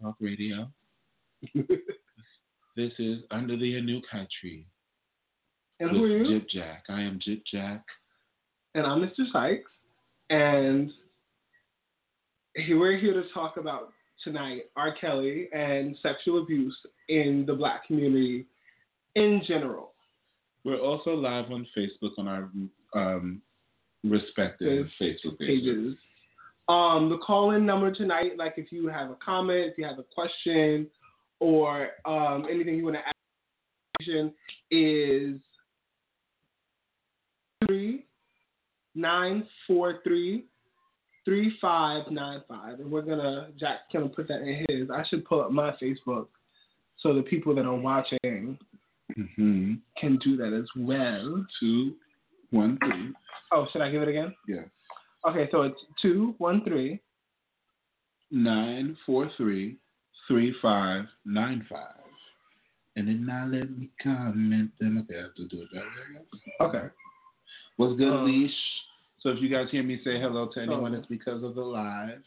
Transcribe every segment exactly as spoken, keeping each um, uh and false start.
Talk Radio. This is Under the New Country. And who are you? Jip Jack. I am Jip Jack. And I'm Mister Sykes. And we're here to talk about tonight R. Kelly and sexual abuse in the Black community in general. We're also live on Facebook on our um, respective this Facebook pages. pages. Um, the call-in number tonight, like if you have a comment, if you have a question, or um, anything you want to ask, is three nine four three three five nine five. And we're going to, Jack's going to put that in his. I should pull up my Facebook so the people that are watching mm-hmm. can do that as well. Two, one, three. Oh, should I give it again? Yes. Okay, so it's two one three nine four three three five nine five, and then now let me comment. Then okay, I have to do it that way. Okay. What's good, um, Leash? So if you guys hear me say hello to anyone, oh. It's because of the live.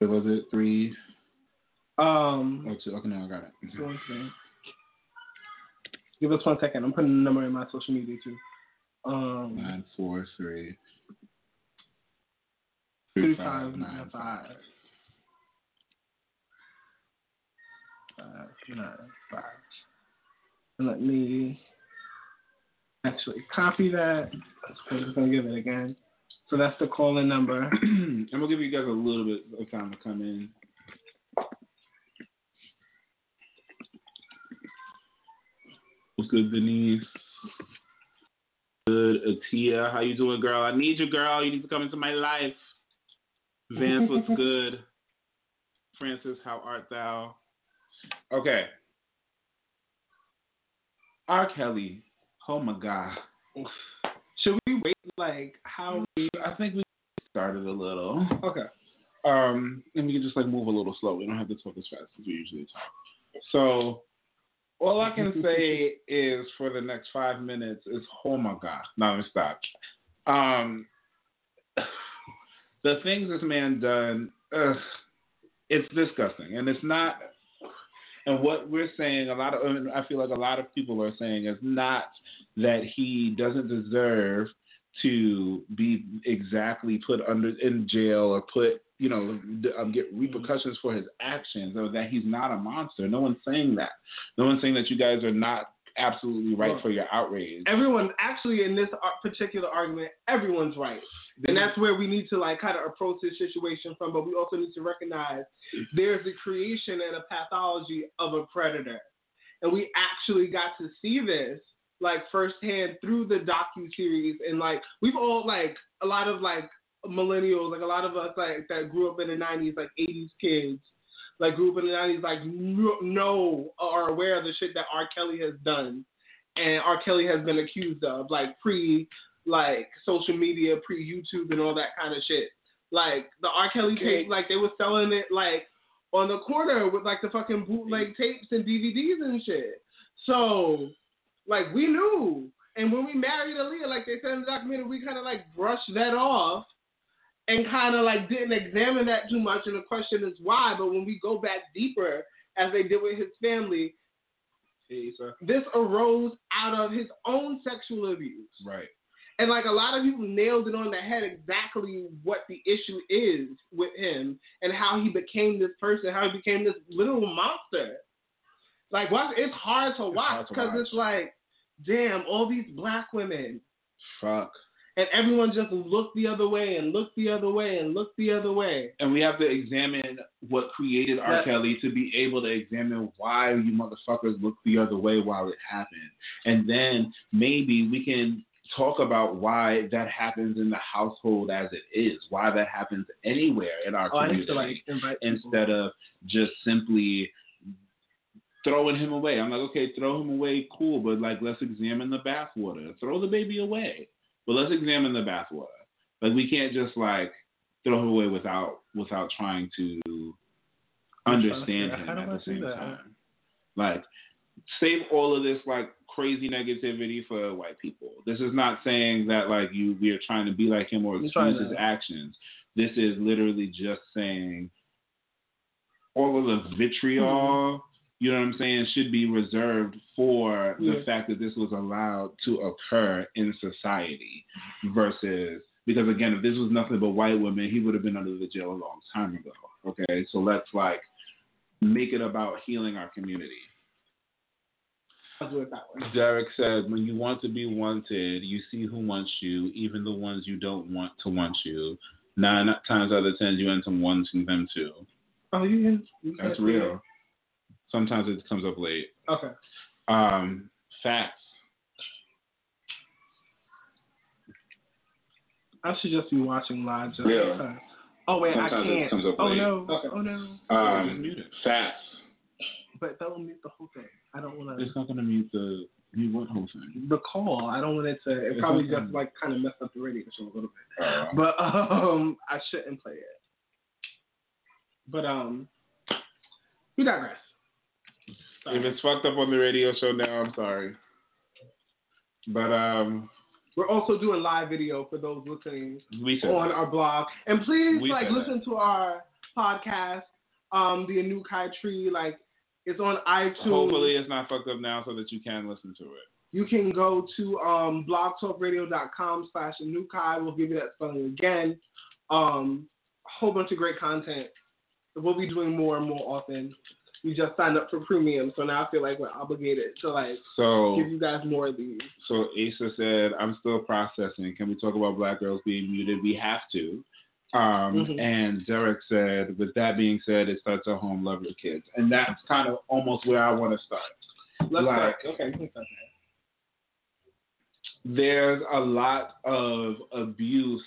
What was it? Three. Um. Oh, two. Okay, now I got it. Okay. Give us one second. I'm putting a number in my social media too. Um, nine four three three five nine five five nine five. And let me actually copy that. I'm just gonna give it again. So that's the call-in number. I'm gonna give you guys a little bit of time to come in. What's good, Denise? Good, Atiyah, how you doing, girl? I need you, girl. You need to come into my life. Vance, what's good? Francis, how art thou? Okay. R. Kelly. Oh my God. Should we wait? Like how? We, I think we started a little. Okay. Um, and we can just like move a little slow. We don't have to talk as fast as we usually talk. So. All I can say is for the next five minutes is, oh my God, no, let me stop. Um, the things this man done, ugh, it's disgusting. And it's not, and what we're saying, a lot of, I feel like a lot of people are saying is not that he doesn't deserve to be exactly put under in jail or put, you know, get repercussions for his actions, or that he's not a monster. No one's saying that. No one's saying that you guys are not absolutely right well, for your outrage. Everyone, actually, in this particular argument, everyone's right. And that's where we need to, like, kind of approach this situation from, but we also need to recognize there's a creation and a pathology of a predator. And we actually got to see this, like, firsthand through the docuseries. And, like, we've all, like, a lot of, like, millennials, like a lot of us, like that grew up in the nineties, like eighties kids, like grew up in the nineties, like know or are aware of the shit that R. Kelly has done, and R. Kelly has been accused of, like pre, like social media, pre YouTube, and all that kind of shit. Like the R. Kelly tape, like they were selling it like on the corner with like the fucking bootleg tapes and D V Ds and shit. So, like we knew, and we married Aaliyah, like they said in the documentary, we kind of like brushed that off and kind of like didn't examine that too much. And the question is why. But when we go back deeper, as they did with his family, hey, this arose out of his own sexual abuse. Right. And like a lot of people nailed it on the head exactly what the issue is with him and how he became this person, how he became this little monster. Like, watch, it's hard to watch because it's, it's like, damn, all these black women. Fuck. And everyone just looked the other way and looked the other way and looked the other way. And we have to examine what created R. Yes. Kelly to be able to examine why you motherfuckers looked the other way while it happened. And then maybe we can talk about why that happens in the household as it is, why that happens anywhere in our oh, community, I need to, like, invite instead people. Of just simply throwing him away. I'm like, okay, throw him away, cool, but like, let's examine the bathwater. Throw the baby away, but let's examine the bathwater. Like, we can't just like throw him away without without trying to understand him at the same time. Like, save all of this like crazy negativity for white people. This is not saying that like you we are trying to be like him or excuse his actions. This is literally just saying all of the vitriol, mm-hmm. you know what I'm saying, should be reserved for yeah. the fact that this was allowed to occur in society versus, because again, if this was nothing but white women, he would have been under the jail a long time ago. Okay, so let's like make it about healing our community. I'll do it that way. Derek said, when you want to be wanted, you see who wants you, even the ones you don't want to want you. Nine times out of ten, you end up wanting them too. Oh, you can. You That's can real. It. Sometimes it comes up late. Okay. Um, facts. I should just be watching live. Just yeah. Oh, wait, Sometimes I can't. It comes up oh, late. No. Okay. Oh, no. Um, facts. But that will mute the whole thing. I don't want to. It's not going to mute the mute what whole thing? The call. I don't want it to. It it's probably just gonna, like, kind of messed up the radio show a little bit. Uh, but um, I shouldn't play it. But um, we digress. Sorry. If it's fucked up on the radio show now, I'm sorry. But um, we're also doing live video for those listening on that. Our blog, and please we like listen that. To our podcast, um, the Anouk Tree, like. It's on iTunes. Hopefully it's not fucked up now so that you can listen to it. You can go to um, blogtalkradio.com slash Anukai. We'll give you that spelling again. Um, a whole bunch of great content. We'll be doing more and more often. We just signed up for premium, so now I feel like we're obligated to like so, give you guys more of these. So Asa said, I'm still processing. Can we talk about black girls being muted? We have to. Um, mm-hmm. And Derek said, with that being said, it starts at home, love your kids. And that's kind of almost where I want to start. Let's like, start. Okay, you can start there. There's a lot of abuse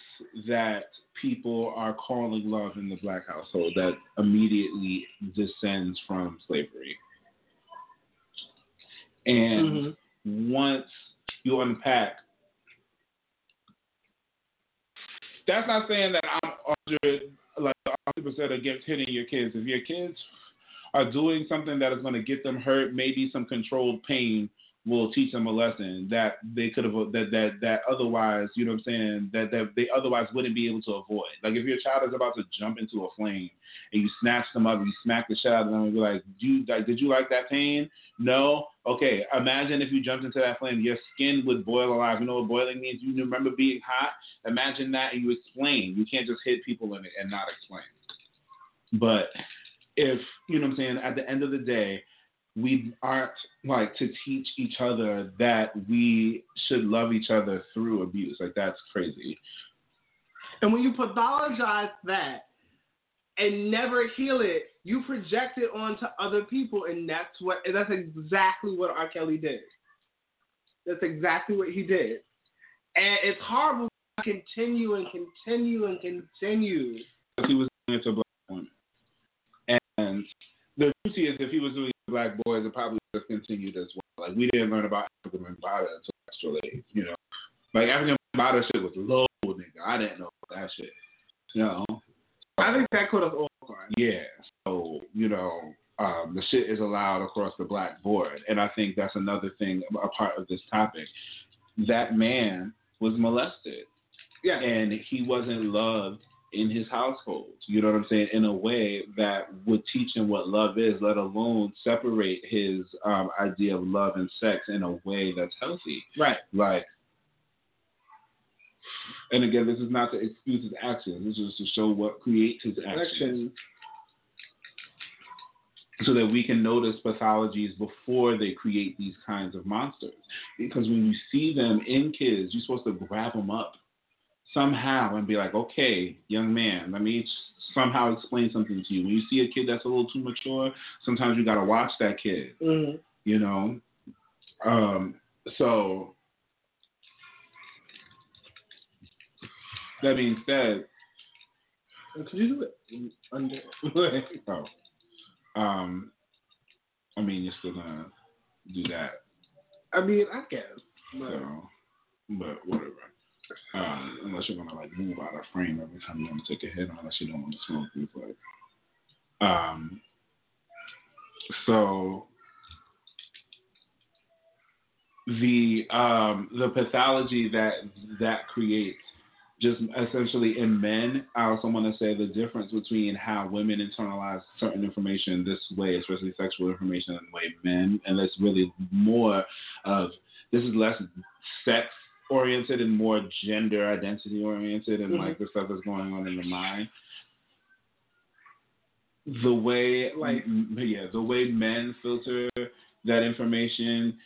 that people are calling love in the black household that immediately descends from slavery. And mm-hmm. once you unpack, that's not saying that I'm one hundred percent like one hundred percent against hitting your kids. If your kids are doing something that is going to get them hurt, maybe some controlled pain will teach them a lesson that they could have that that that otherwise, you know what I'm saying, that, that they otherwise wouldn't be able to avoid. Like if your child is about to jump into a flame and you snatch them up and you smack the shit out of them and be like, "Do you like did you like that pain? No? Okay. Imagine if you jumped into that flame, your skin would boil alive. You know what boiling means? You remember being hot? Imagine that and you explain. You can't just hit people in it and not explain. But if you know what I'm saying, at the end of the day, we aren't like to teach each other that we should love each other through abuse. Like that's crazy. And when you pathologize that and never heal it, you project it onto other people, and that's what and that's exactly what R. Kelly did. That's exactly what he did. And it's horrible to continue and continue and continue. He was doing it to black women. And the truth is, if he was doing black boys, it probably just continued as well. Like we didn't learn about African Bambaataa until actual age, you know. Like African Bambaataa shit was low, nigga. I didn't know that shit, you know. I think that could have all gone. Yeah. So you know, um, the shit is allowed across the black board, and I think that's another thing a part of this topic. that man was molested. Yeah. And he wasn't loved in his household. You know what I'm saying? In a way that would teach him what love is, let alone separate his um, idea of love and sex in a way that's healthy. Right. Like, and again, this is not to excuse his actions. This is to show what creates his actions. So that we can notice pathologies before they create these kinds of monsters. Because when you see them in kids, you're supposed to grab them up somehow and be like, okay, young man, let me somehow explain something to you. When you see a kid that's a little too mature, sometimes you got to watch that kid, mm-hmm. you know? Um, so that being said, could you do it under? oh. Um, I mean, you're still gonna do that. I mean, I guess. But, so, but whatever. Um, unless you're gonna like move out of frame every time you want to take a hit, unless you don't want to smoke you. But um, so the um the pathology that that creates. Just essentially in men, I also want to say the difference between how women internalize certain information this way, especially sexual information, and the way men, and that's really more of, this is less sex-oriented and more gender identity-oriented and mm-hmm. like the stuff that's going on in the mind. The way, like, yeah, the way men filter that information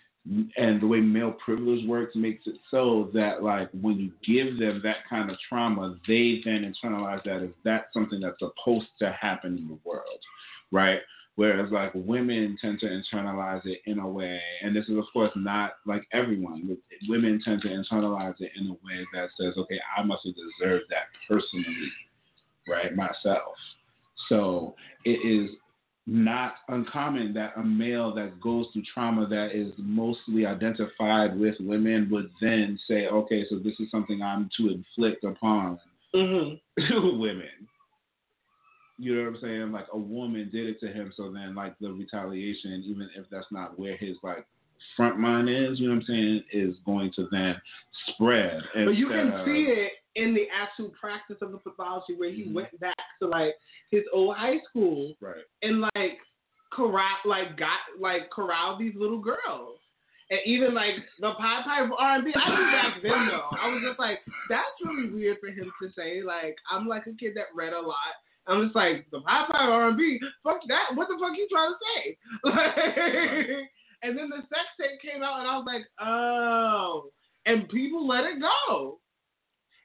and the way male privilege works makes it so that, like, when you give them that kind of trauma, they then internalize that as that's something that's supposed to happen in the world, right? Whereas, like, women tend to internalize it in a way, and this is, of course, not, like, everyone, but women tend to internalize it in a way that says, okay, I must have deserved that personally, right, myself. So it is not uncommon that a male that goes through trauma that is mostly identified with women would then say, okay, so this is something I'm to inflict upon mm-hmm. women. You know what I'm saying? Like, a woman did it to him, so then, like, the retaliation, even if that's not where his, like, front line is, you know what I'm saying, is going to then spread. But you can of, see it in the actual practice of the pathology where he mm-hmm. went back to, like, his old high school right. and, like, corral, like, got, like, corralled these little girls. And even, like, the pie type of R and B, I knew back then, though. I was just like, that's really weird for him to say. Like, I'm, like, a kid that read a lot. I'm just like, the pie type of R and B, fuck that. What the fuck you trying to say? Like, right. And then the sex tape came out, and I was like, oh. And people let it go.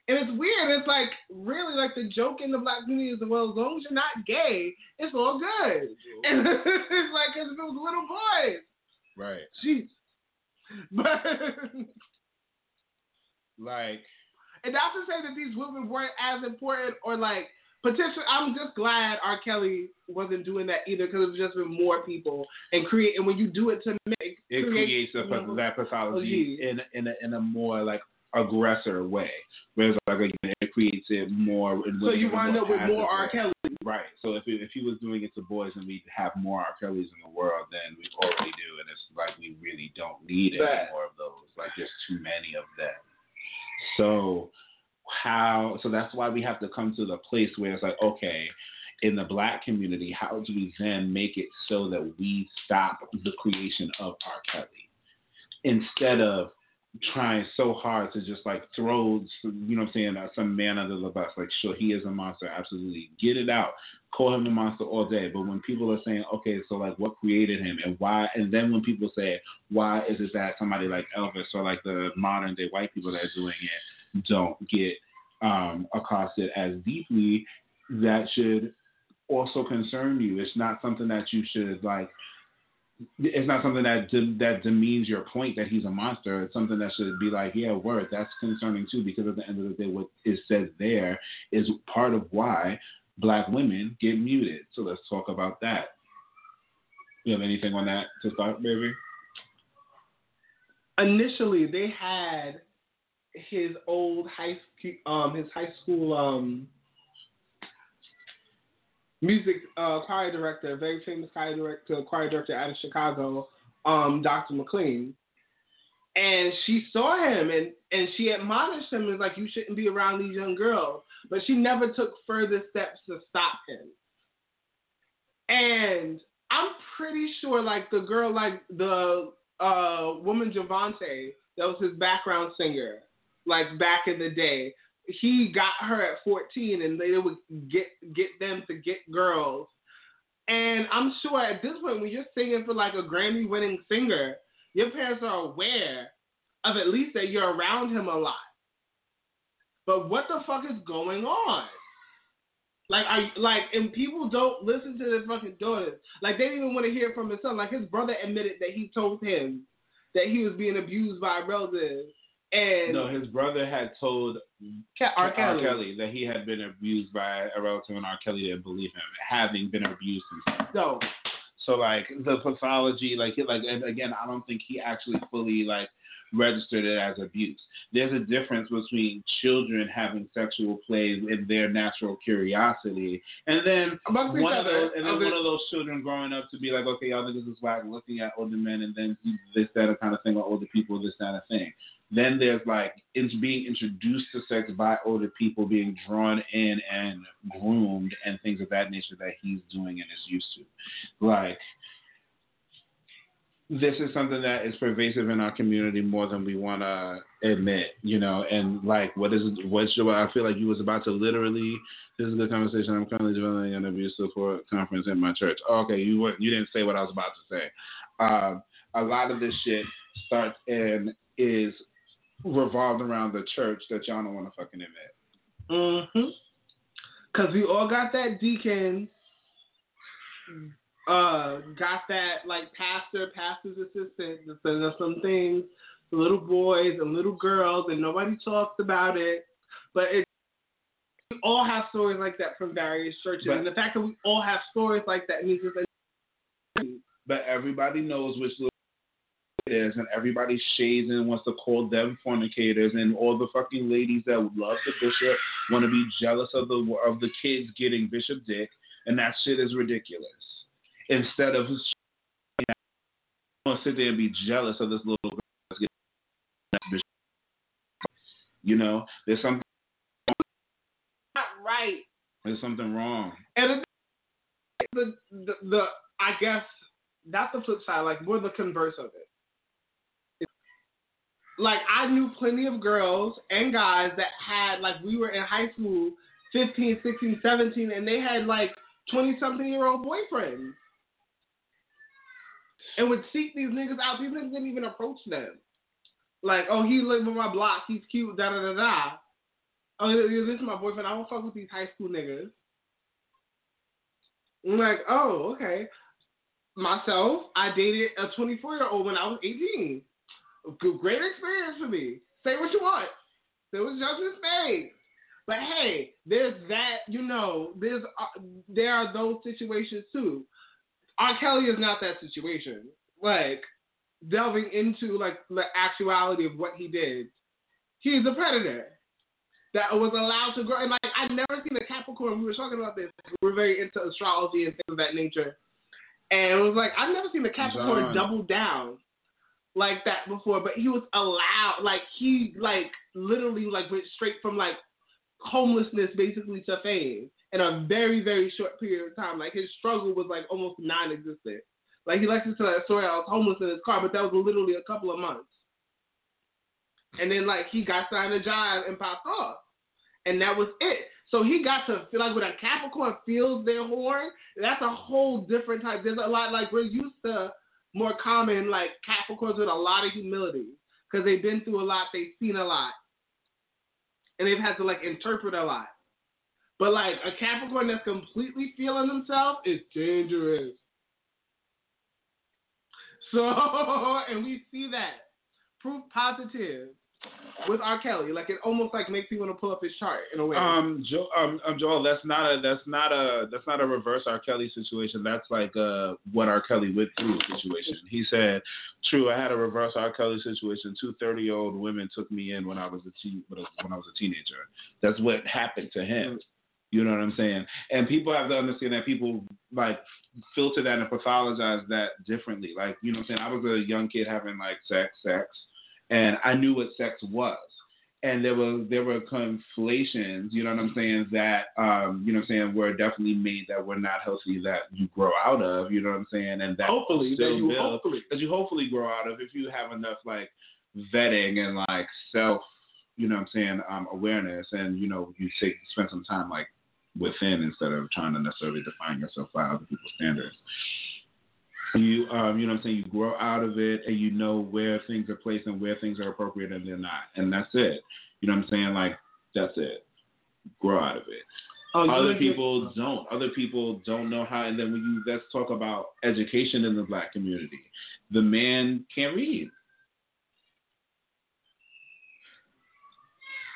And it's weird. It's like, really, like, the joke in the black community is, well, as long as you're not gay, it's all good. Mm-hmm. And it's like, because it was little boys. Right. Jeez. But, like. And not to say that these women weren't as important or, like, potentially, I'm just glad R. Kelly wasn't doing that either, because it was just with more people and create. And when you do it to make, it creates, creates a, you know, that pathology oh, in in a, in a more like aggressor way, whereas like it creates it more. It so you wind up with more R. Kelly, right? So if it, if he was doing it to boys and we have more R. Kellys in the world than we already do, and it's like we really don't need any right. more of those. Like, there's too many of them. So. How so that's why we have to come to the place where it's like, okay, in the black community, how do we then make it so that we stop the creation of R. Kelly instead of trying so hard to just like throw, you know what I'm saying, some man under the bus, like, sure, he is a monster, absolutely, get it out, call him a monster all day. But when people are saying, okay, so like what created him and why, and then when people say, why is it that somebody like Elvis or like the modern day white people that are doing it don't get um, accosted as deeply, that should also concern you. It's not something that you should, like, it's not something that de- that demeans your point that he's a monster. It's something that should be like, yeah, word, that's concerning too, because at the end of the day, what is said there is part of why black women get muted. So let's talk about that. You have anything on that to start, baby? Initially, they had his old high um his high school um music uh, choir director, very famous choir director, choir director out of Chicago, um Doctor McLean. And she saw him, and, and she admonished him, and was like, you shouldn't be around these young girls. But she never took further steps to stop him. And I'm pretty sure, like, the girl, like, the uh, woman Devante, that was his background singer, like, back in the day. He got her at fourteen, and they would get get them to get girls. And I'm sure at this point, when you're singing for, like, a Grammy-winning singer, your parents are aware of at least that you're around him a lot. But what the fuck is going on? Like, I, like, and people don't listen to their fucking daughters. Like, they didn't even want to hear from his son. Like, his brother admitted that he told him that he was being abused by relatives. And no, his brother had told R. Kelly. R. Kelly that he had been abused by a relative, and R. Kelly didn't believe him, having been abused himself. No. So, like, the pathology, like, like again, I don't think he actually fully, like, registered it as abuse. There's a difference between children having sexual plays in their natural curiosity, and then one of those, and then one of those children growing up to be like, okay, y'all niggas is whack, looking at older men, and then this, that kind of thing, or older people, this, that thing. Then there's, like, it's being introduced to sex by older people, being drawn in and groomed and things of that nature that he's doing and is used to. Like, this is something that is pervasive in our community more than we want to admit, you know, and, like, what is, what's your, I feel like you was about to literally, this is the conversation I'm currently doing an abuse support conference in my church. Oh, okay, you weren't, you didn't say what I was about to say. Um, a lot of this shit starts and is revolved around the church that y'all don't want to fucking admit. Mm-hmm. Because we all got that deacon, uh, got that, like, pastor, pastor's assistant that says us some things to little boys and little girls, and nobody talks about it. But it, we all have stories like that from various churches. But, and the fact that we all have stories like that means it's a... But everybody knows which little... and everybody shades and wants to call them fornicators, and all the fucking ladies that love the bishop want to be jealous of the of the kids getting bishop dick, and that shit is ridiculous. Instead of sit there and be jealous of this little girl that's getting bishop, you know, there's something not right. There's something wrong. And the, the the I guess that's the flip side, like more the converse of it. Like, I knew plenty of girls and guys that had, like, we were in high school, fifteen, sixteen, seventeen, and they had, like, twenty-something-year-old boyfriends. And would seek these niggas out. These niggas didn't even approach them. Like, oh, he lives on my block. He's cute, da-da-da-da. Oh, this is my boyfriend. I don't fuck with these high school niggas. I'm like, oh, okay. Myself, I dated a twenty-four-year-old when I was eighteen. Great experience for me. Say what you want. There was judgments made. But hey, there's that, you know, there's uh, there are those situations too. R. Kelly is not that situation. Like, delving into, like, the actuality of what he did. He's a predator that was allowed to grow. And, like, I've never seen a Capricorn. We were talking about this. We're very into astrology and things of that nature. And it was like, I've never seen a Capricorn double down like that before, but he was allowed, like, he, like, literally, like, went straight from, like, homelessness basically to fame in a very, very short period of time. Like, his struggle was, like, almost non-existent. Like, he likes to tell that story, I was homeless in his car, but that was literally a couple of months. And then, like, he got signed a job and popped off. And that was it. So he got to feel like when a Capricorn feels their horn, that's a whole different type. There's a lot, like, we're used to more common, like, Capricorns with a lot of humility because they've been through a lot, they've seen a lot, and they've had to, like, interpret a lot. But, like, a Capricorn that's completely feeling himself is dangerous. So, and we see that. Proof positive with R. Kelly. Like, it almost, like, makes me want to pull up his chart in a way. Um, jo- um, um Joel, that's not a that's not a that's not a reverse R. Kelly situation. That's like uh what R. Kelly went through situation. He said, "True, I had a reverse R. Kelly situation. Two thirty-year-old women took me in when I was a teen when I was a teenager. That's what happened to him." You know what I'm saying? And people have to understand that people, like, filter that and pathologize that differently. Like, you know what I'm saying? I was a young kid having, like, sex, sex. and I knew what sex was. And there was there were conflations, you know what I'm saying, that um, you know what I'm saying, were definitely made that were not healthy that you grow out of, you know what I'm saying, and that hopefully that you build, hopefully that you hopefully grow out of if you have enough like vetting and like self, you know what I'm saying, um, awareness, and you know you take spend some time like within instead of trying to necessarily define yourself by other people's standards. You um, you know what I'm saying, you grow out of it and you know where things are placed and where things are appropriate and they're not. And that's it. You know what I'm saying? Like, that's it. Grow out of it. Oh, Other people get... don't. Other people don't know how. And then when you, let's talk about education in the black community. The man can't read.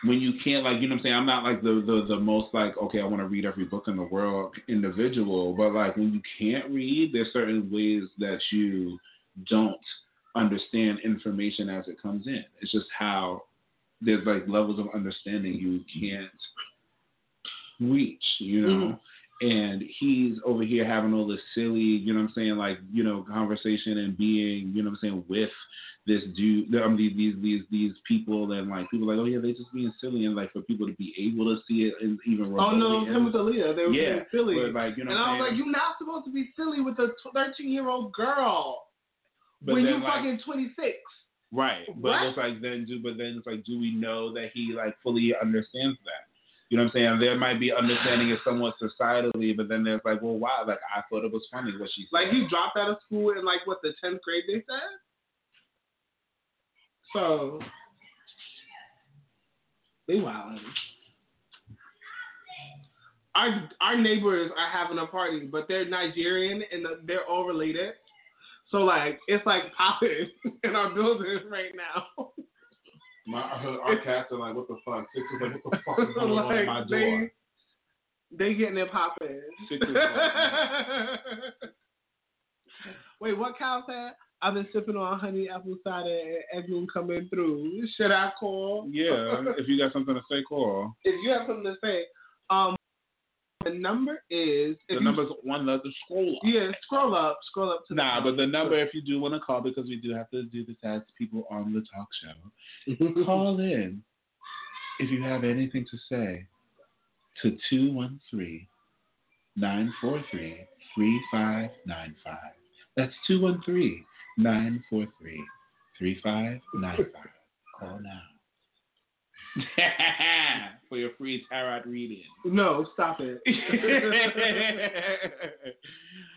When you can't, like, you know what I'm saying? I'm not, like, the, the, the most, like, okay, I want to read every book in the world individual. But, like, when you can't read, there's certain ways that you don't understand information as it comes in. It's just how there's, like, levels of understanding you can't reach, you know? Mm-hmm. And he's over here having all this silly, you know what I'm saying, like, you know, conversation and being, you know what I'm saying, with this dude, um, these, these these these people, and like people are like, oh yeah, they just being silly, and like for people to be able to see it and even remotely. Oh no, him with Aaliyah, they were yeah, being silly. But, like, you know, and I was like, you're not supposed to be silly with a thirteen year old girl when you're like, fucking twenty-six. Right, but what? It's like then do, but then it's like, do we know that he like fully understands that? You know what I'm saying? There might be understanding it somewhat societally, but then there's like, well, why? Like I thought it was funny what she said. Like he dropped out of school in like what the tenth grade they said. So, they wildin'. Our, our neighbors are having a party, but they're Nigerian and they're all related. So, like, it's like popping in our building right now. My, our, our cats are like, what the fuck? Six is like, what the fuck is going like, on at my door? They, they getting it popping. Wait, what cows had? I've been sipping on honey apple cider and everyone coming through. Should I call? Yeah, if you got something to say, call. If you have something to say, um, the number is the number's you, one letter. Scroll up. Yeah, scroll up, scroll up to. Nah, the but the number if you do want to call, because we do have to do this as people on the talk show. Call in if you have anything to say to two one three, nine four three, three five nine five. That's two one three. Nine four three three five nine five. Call now for your free tarot reading. No, stop it.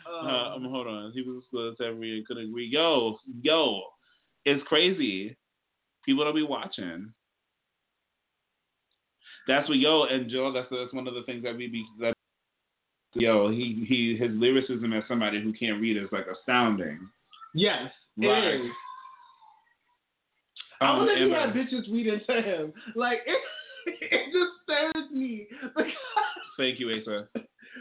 um, uh, um, hold on. He was a school that reading couldn't agree. Yo, yo, it's crazy. People don't be watching. That's what yo and Joel. That's that's one of the things that we be. That, yo, he he his lyricism as somebody who can't read is like astounding. Yes, right. It is. Um, I wonder if he had bitches reading to him. Like, it it just stares me. Because, thank you, Asa.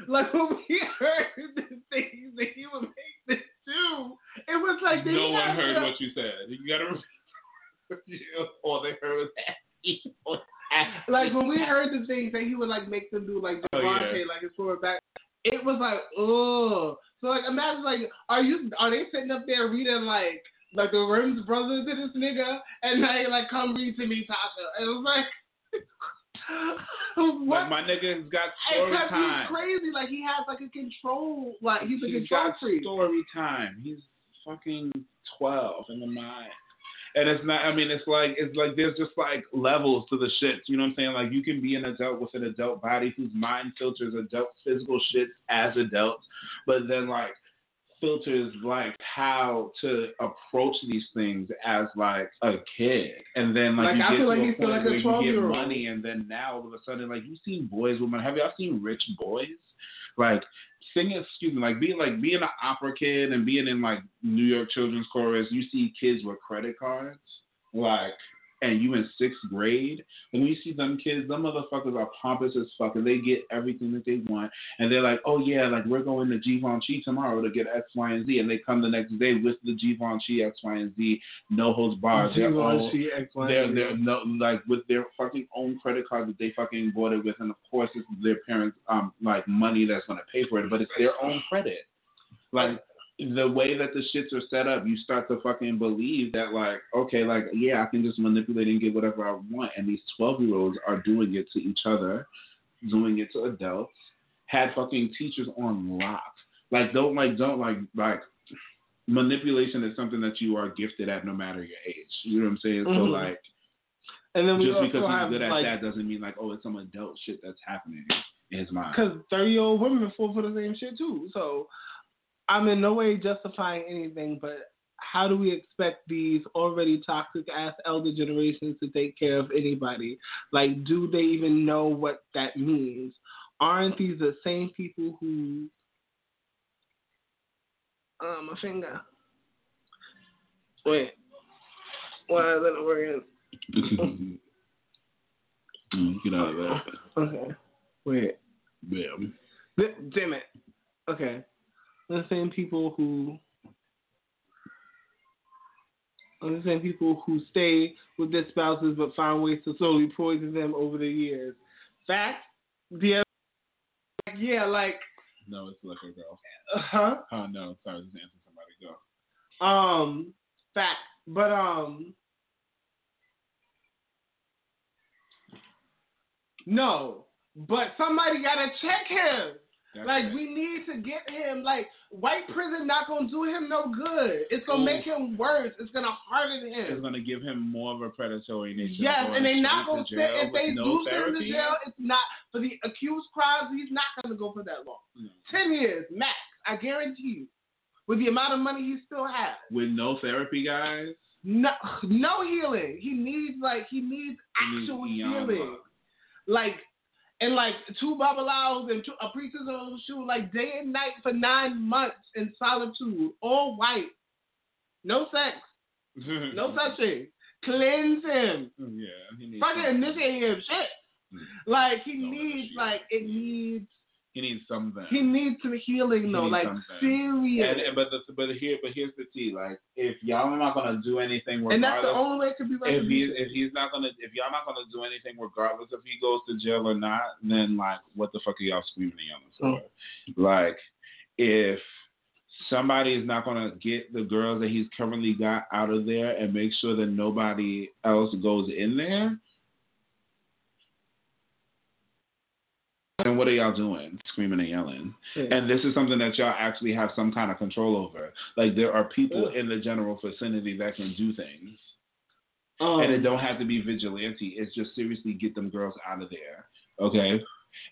Like, when we heard the things that he would make this do, it was like... They no one heard what you said. You got to remember. All they heard was that. Like, when we heard the things that he would, like, make them do, like, Devante, oh, yeah. like, his forward back, it was like, ugh. So like imagine like are you are they sitting up there reading like like the Rims brothers to this nigga and they like come read to me Tasha and it was like what like my nigga's got story time. time. He's crazy like he has like a control like he's a he's control freak. Story time. He's fucking twelve in the mind. And it's not, I mean, it's like, it's like, there's just like levels to the shit. You know what I'm saying? Like you can be an adult with an adult body whose mind filters adult physical shit as adults, but then like filters like how to approach these things as like a kid. And then like, like you I get feel to like a he's point like where a twelve-year-old. You get money and then now all of a sudden, like you've seen boys with money. Have y'all seen rich boys? Like singing, excuse me, like being like being an opera kid and being in like New York Children's Chorus, you see kids with credit cards, like, and you in sixth grade, and when you see them kids, them motherfuckers are pompous as fuck, and they get everything that they want, and they're like, oh yeah, like we're going to Givenchy tomorrow to get X, Y, and Z, and they come the next day with the Givenchy X, Y, and Z, no holds barred, Givenchy X, Y, and Z, they're they're no, like with their fucking own credit card that they fucking bought it with, and of course it's their parents' um like money that's gonna pay for it, but it's their own credit, like. the way that the shits are set up, you start to fucking believe that, like, okay, like, yeah, I can just manipulate and get whatever I want. And these twelve-year-olds are doing it to each other, doing it to adults, had fucking teachers on lock. Like, don't, like, don't, like, like, manipulation is something that you are gifted at no matter your age. You know what I'm saying? Mm-hmm. So, like, and then we just because he's good at like, that doesn't mean, like, oh, it's some adult shit that's happening in his mind. Because thirty-year-old women fall for the same shit, too. So, I'm in no way justifying anything, but how do we expect these already toxic-ass elder generations to take care of anybody? Like, do they even know what that means? Aren't these the same people who... Uh, my finger. Wait. Why is it working? Get out of that. Okay. Wait. Damn. Damn it. Okay. The same people who, the same people who stay with their spouses but find ways to slowly poison them over the years. Fact, the other, yeah, like. No, it's like a girl. Huh? Oh no, sorry, just answer somebody. Go. Um, fact, but um, no, but somebody gotta check him. That's like, right. We need to get him. Like, white prison not going to do him no good. It's going to make him worse. It's going to harden him. It's going to give him more of a predatory nature. Yes, and they're not going to sit. If they do send him to jail, it's not for the accused crimes. He's not going to go for that long. No. Ten years, max. I guarantee you. With the amount of money he still has. With no therapy, guys? No, no healing. He needs, like, he needs actual he needs healing. Like, and like two babalos and two, a priestess on shoe, like day and night for nine months in solitude, all white, no sex, no touching, cleanse him, yeah, fucking initiate him, shit. Like he no needs, energy. Like it needs. He needs something. He needs some healing though, he like something. Serious. And, and, but the, but here but here's the tea, like if y'all are not gonna do anything, regardless, and that's the only way it could be. Like if he's if he's not gonna if y'all not gonna do anything, regardless if he goes to jail or not, then like what the fuck are y'all screaming at y'all for? Mm-hmm. Like if somebody is not gonna get the girls that he's currently got out of there and make sure that nobody else goes in there. And what are y'all doing? Screaming and yelling. Yeah. And this is something that y'all actually have some kind of control over. Like, there are people yeah. in the general vicinity that can do things. Um, and it don't have to be vigilante. It's just seriously get them girls out of there. Okay?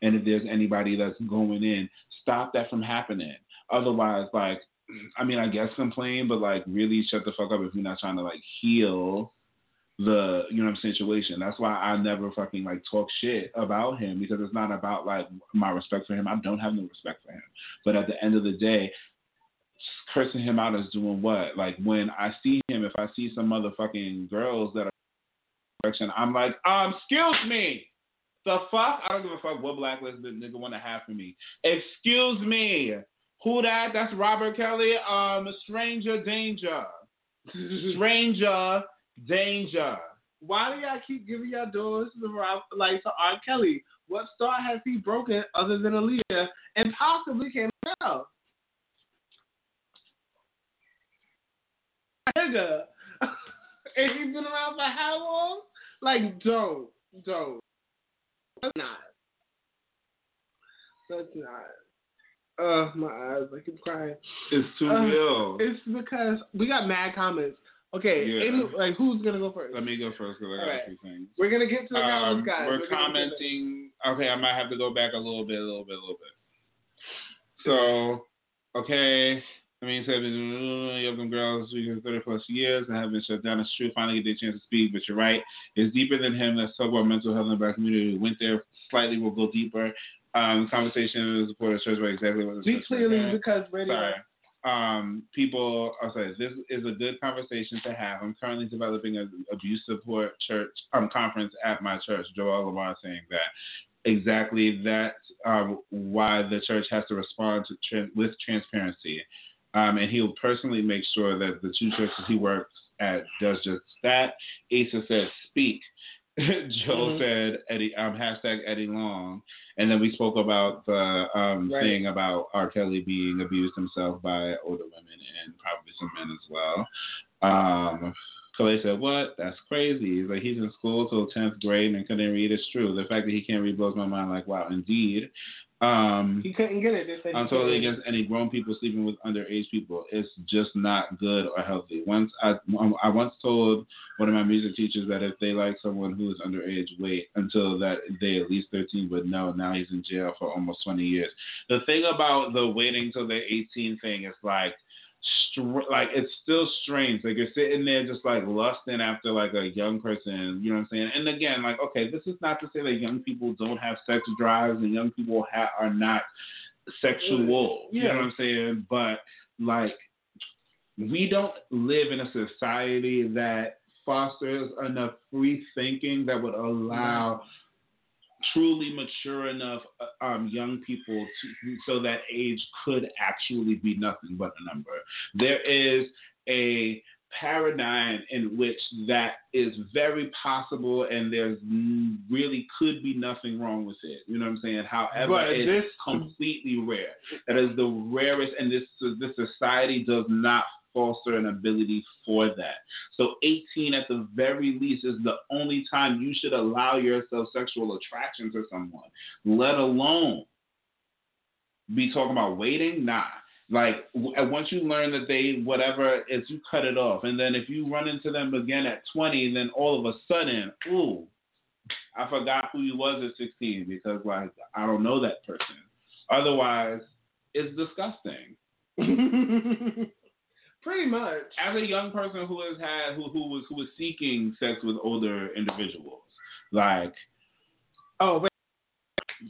And if there's anybody that's going in, stop that from happening. Otherwise, like, I mean, I guess complain, but, like, really shut the fuck up if you're not trying to, like, heal the, you know what I'm, situation. That's why I never fucking like talk shit about him, because it's not about like my respect for him. I don't have no respect for him. But at the end of the day, cursing him out is doing what? Like when I see him, if I see some motherfucking girls that are, I'm like, um, excuse me. The fuck? I don't give a fuck what blacklisted nigga want to have for me. Excuse me. Who that? That's Robert Kelly. Um, stranger danger. Stranger danger. Why do y'all keep giving y'all doors to the, like to R. Kelly? What star has he broken other than Aaliyah and possibly can't tell? Nigga, and he's been around for how long? Like, don't, don't. That's not. That's not. Uh, my eyes, I keep crying. It's too uh, real. It's because we got mad comments. Okay, yeah. Amy, like who's gonna go first? Let me go first because I got right. a few things. We're gonna get to the um, guys. We're, we're commenting. Okay, I might have to go back a little bit, a little bit, a little bit. So, okay, I mean, you have them girls who've been thirty plus years and have been shut down. It's true. Finally, get their chance to speak. But you're right. It's deeper than him. Let's talk about mental health in the black community. We went there slightly. We'll go deeper. Um, conversation is supported church by exactly what. Be clearly because radio. Sorry. Um, people are sorry, this is a good conversation to have. I'm currently developing an abuse support church um, conference at my church. Joel Lamar saying that exactly that's um, why the church has to respond to tra- with transparency. Um, and he'll personally make sure that the two churches he works at does just that. Asa says, speak. Joel mm-hmm. said Eddie um, hashtag Eddie Long, and then we spoke about the um, right. thing about R. Kelly being abused himself by older women and probably some men as well. Um, Kalei said, "What? That's crazy. He's like he's in school till tenth grade and couldn't read. It's true. The fact that he can't read blows my mind. Like wow, indeed." Um, he couldn't get it. They I'm totally against any grown people sleeping with underage people. It's just not good or healthy. Once I, I once told one of my music teachers that if they like someone who is underage, wait until that they at least thirteen. But no, now he's in jail for almost twenty years. The thing about the waiting till they're eighteen thing is like, str- like it's still strange. Like you're sitting there just like lusting after like a young person. You know what I'm saying? And again, like okay, this is not to say that young people don't have sex drives and young people ha- are not sexual. Yeah. You know what I'm saying? But like we don't live in a society that fosters enough free thinking that would allow truly mature enough um, young people to, so that age could actually be nothing but a number. There is a paradigm in which that is very possible and there's really could be nothing wrong with it. You know what I'm saying? However, but it's this, completely rare. That is the rarest, and this this society does not foster an ability for that. So eighteen at the very least is the only time you should allow yourself sexual attraction to someone, let alone be talking about waiting. Nah. Like once you learn that they whatever, it's you cut it off. And then if you run into them again at twenty, then all of a sudden, ooh, I forgot who you was at sixteen because like I don't know that person. Otherwise, it's disgusting. Pretty much. As a young person who has had who who was who was seeking sex with older individuals, like oh, wait.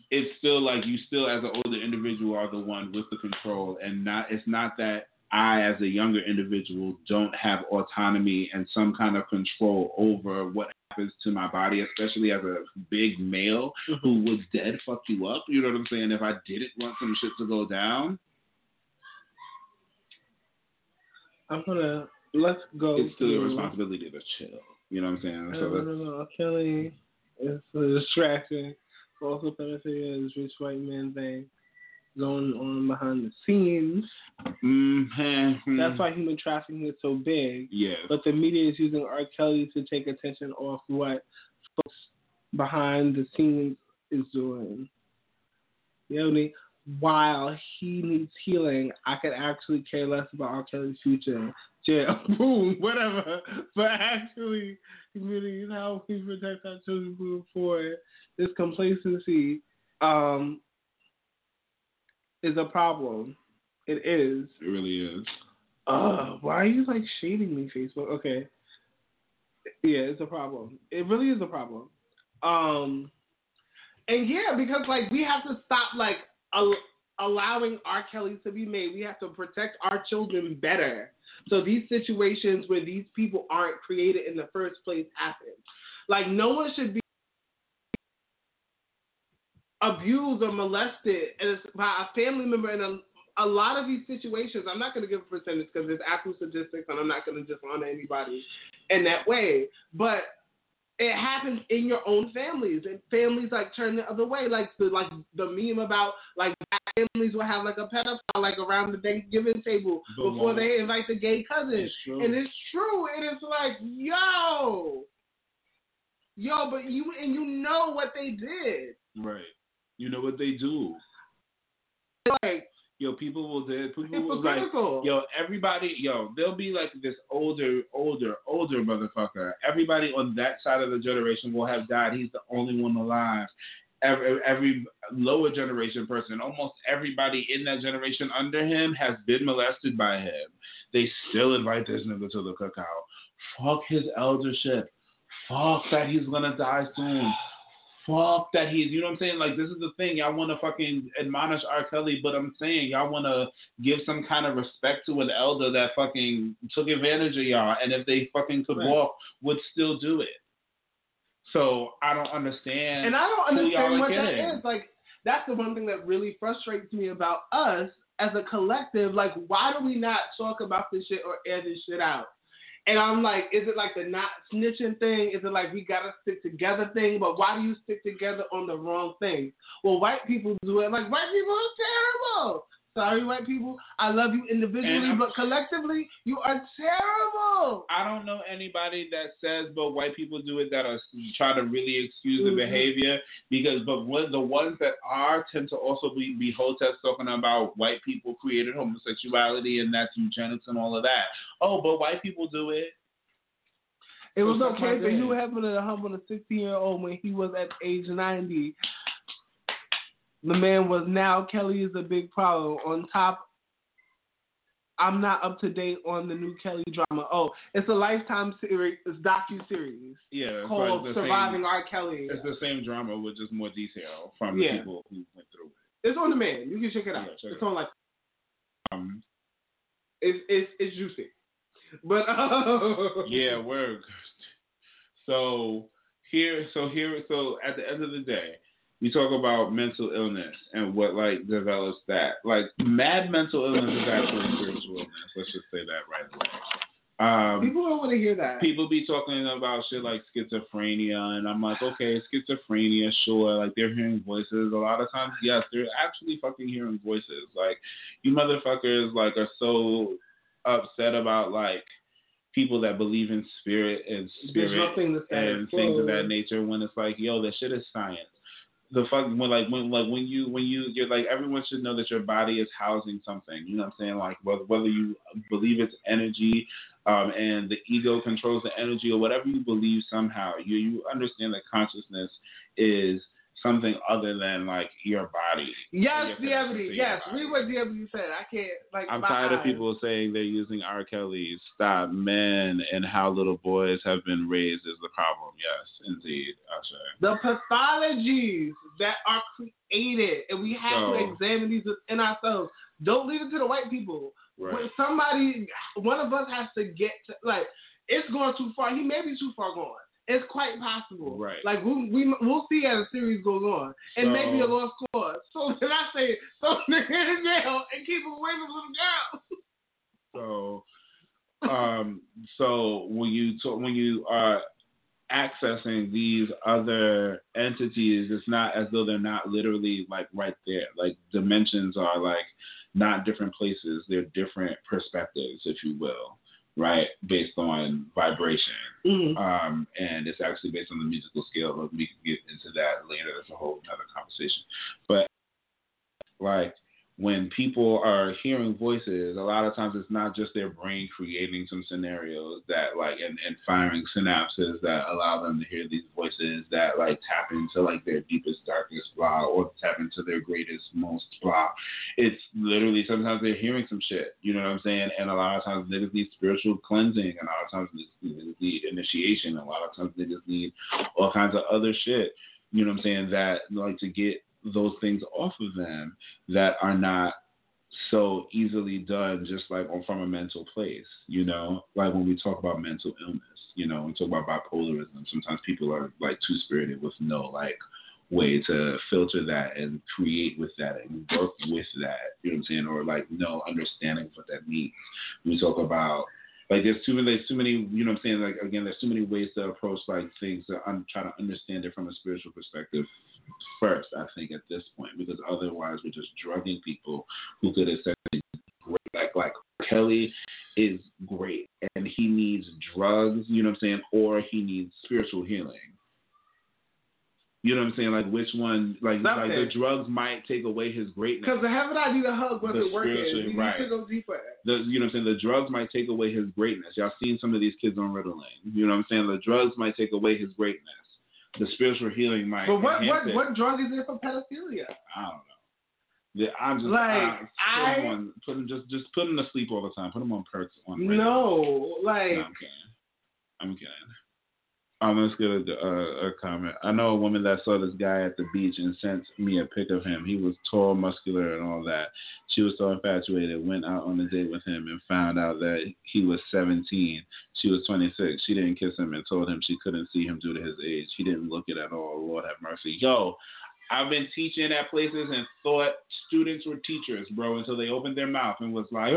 It's still like you still as an older individual are the one with the control, and not it's not that I as a younger individual don't have autonomy and some kind of control over what happens to my body, especially as a big male who would dead fuck you up. You know what I'm saying? If I didn't want some shit to go down. I'm gonna let's go. It's still your responsibility to chill. You know what I'm saying? So no, no, no. Kelly is a distraction. It's also benefiting this rich white man thing going on behind the scenes. Mm-hmm. That's why human trafficking is so big. Yeah. But the media is using R. Kelly to take attention off what folks behind the scenes is doing. You know what I mean? While he needs healing, I could actually care less about R. Kelly's future. Jail, boom, whatever. But actually, communities, how we protect our children moving forward, this complacency um, is a problem. It is. It really is. Uh, why are you like shading me, Facebook? Okay. Yeah, it's a problem. It really is a problem. Um, and yeah, because like we have to stop like allowing R. Kelly to be made. We have to protect our children better. So these situations where these people aren't created in the first place happen. Like no one should be abused or molested by a family member in a, a lot of these situations. I'm not going to give a percentage because there's actual statistics and I'm not going to dishonor anybody in that way. But it happens in your own families, and families like turn the other way. Like the like the meme about like families will have like a pedophile like around the Thanksgiving table the before one. They invite the gay cousins, it's and it's true. It is like yo, yo, but you and you know what they did, right? You know what they do, like. Yo, people will do people will like yo, everybody yo, they'll be like this older, older, older motherfucker. Everybody on that side of the generation will have died. He's the only one alive. Every, every lower generation person, almost everybody in that generation under him has been molested by him. They still invite this nigga to the cookout. Fuck his eldership. Fuck that he's gonna die soon. Fuck that he's, you know what I'm saying? Like, this is the thing. Y'all want to fucking admonish R. Kelly, but I'm saying y'all want to give some kind of respect to an elder that fucking took advantage of y'all. And if they fucking could right. walk, would still do it. So I don't understand. And I don't understand what that is. Like, that's the one thing that really frustrates me about us as a collective. Like, why do we not talk about this shit or air this shit out? And I'm like, is it like the not snitching thing? Is it like we got to stick together thing? But why do you stick together on the wrong thing? Well, white people do it. Like, white people are terrible. Sorry, white people. I love you individually, but collectively, you are terrible. I don't know anybody that says, but white people do it, that are trying to really excuse mm-hmm. the behavior. Because, but when the ones that are tend to also be, be hoteps talking about white people created homosexuality and that's eugenics and all of that. Oh, but white people do it. It was What's okay for you happened to humble a sixteen-year-old when he was at age ninety. The man was now, Kelly is a big problem. On top, I'm not up to date on the new Kelly drama. Oh, it's a Lifetime series, it's docu-series yeah, called Surviving same, R. Kelly. It's the same drama with just more detail from yeah. the people who went through it. It's on demand. You can check it out. Yeah, check it's it on like um, it's, it's, it's juicy. But uh, yeah, we're So here, so here, so at the end of the day, you talk about mental illness and what, like, develops that. Like, mad mental illness is actually spiritual illness. Let's just say that right away. Um, people don't want to hear that. People be talking about shit like schizophrenia, and I'm like, okay, schizophrenia, sure. Like, they're hearing voices. A lot of times, yes, they're actually fucking hearing voices. Like, you motherfuckers, like, are so upset about, like, people that believe in spirit and spirit and things of that nature when it's like, yo, that shit is science. The fuck when like when like when you when you you're like everyone should know that your body is housing something, you know what I'm saying? Like whether, whether you believe it's energy, um, and the ego controls the energy or whatever you believe somehow, you you understand that consciousness is something other than like your body. Yes, D M D. Yes, read what D M D said. I can't like. I'm tired eyes. of people saying they're using R. Kelly's. Stop, men, and how little boys have been raised is the problem. Yes, indeed, Asha. The pathologies that are created, and we have so, to examine these within ourselves. Don't leave it to the white people. Right. When somebody, one of us has to get to, like it's going too far. He may be too far gone. It's quite possible. Right. Like, we, we, we'll see as the series goes on. And so, maybe a lost cause. So, then I say, throw the nigga in jail and keep him away from little girls. So, um, so when you talk, when you are accessing these other entities, it's not as though they're not literally, like, right there. Like, dimensions are, like, not different places. They're different perspectives, if you will. Right, based on vibration, mm-hmm. um, and it's actually based on the musical scale. But we can get into that later. That's a whole other conversation. But like when people are hearing voices, a lot of times it's not just their brain creating some scenarios that like and, and firing synapses that allow them to hear these voices that like tap into like their deepest, darkest blah, or tap into their greatest, most blah. It's literally sometimes they're hearing some shit, you know what I'm saying? And a lot of times niggas need spiritual cleansing, a lot of times niggas need initiation, a lot of times niggas need all kinds of other shit, you know what I'm saying? That like to get those things off of them that are not so easily done just like on, from a mental place, you know, like when we talk about mental illness, you know, we talk about bipolarism, sometimes people are like two-spirited with no like way to filter that and create with that and work with that, you know what I'm saying, or like no understanding of what that means. We talk about like there's too many, there's too many, you know what I'm saying? Like again, there's too many ways to approach like things that I'm trying to understand it from a spiritual perspective first, I think at this point, because otherwise we're just drugging people who could essentially great. Like like Kelly is great and he needs drugs, you know what I'm saying? Or he needs spiritual healing. You know what I'm saying? Like which one? Like, like the drugs might take away his greatness. Because the heaven I need a hug wasn't working. You right. need to go deeper. The, you know what I'm saying? The drugs might take away his greatness. Y'all seen some of these kids on Ritalin. You know what I'm saying? The drugs might take away his greatness. The spiritual healing might. But what what, what drug is there for pedophilia? I don't know. The, I'm just like I'm, I put him on, put him just just put him to sleep all the time. Put him on perks on. Ritalin. No, like no, I'm kidding. I'm kidding. Um, let's get a, a, a comment. I know a woman that saw this guy at the beach and sent me a pic of him. He was tall, muscular, and all that. She was so infatuated, went out on a date with him and found out that he was seventeen. She was twenty-six. She didn't kiss him and told him she couldn't see him due to his age. He didn't look it at all. Lord have mercy. Yo, I've been teaching at places and thought students were teachers, bro, until they opened their mouth and was like,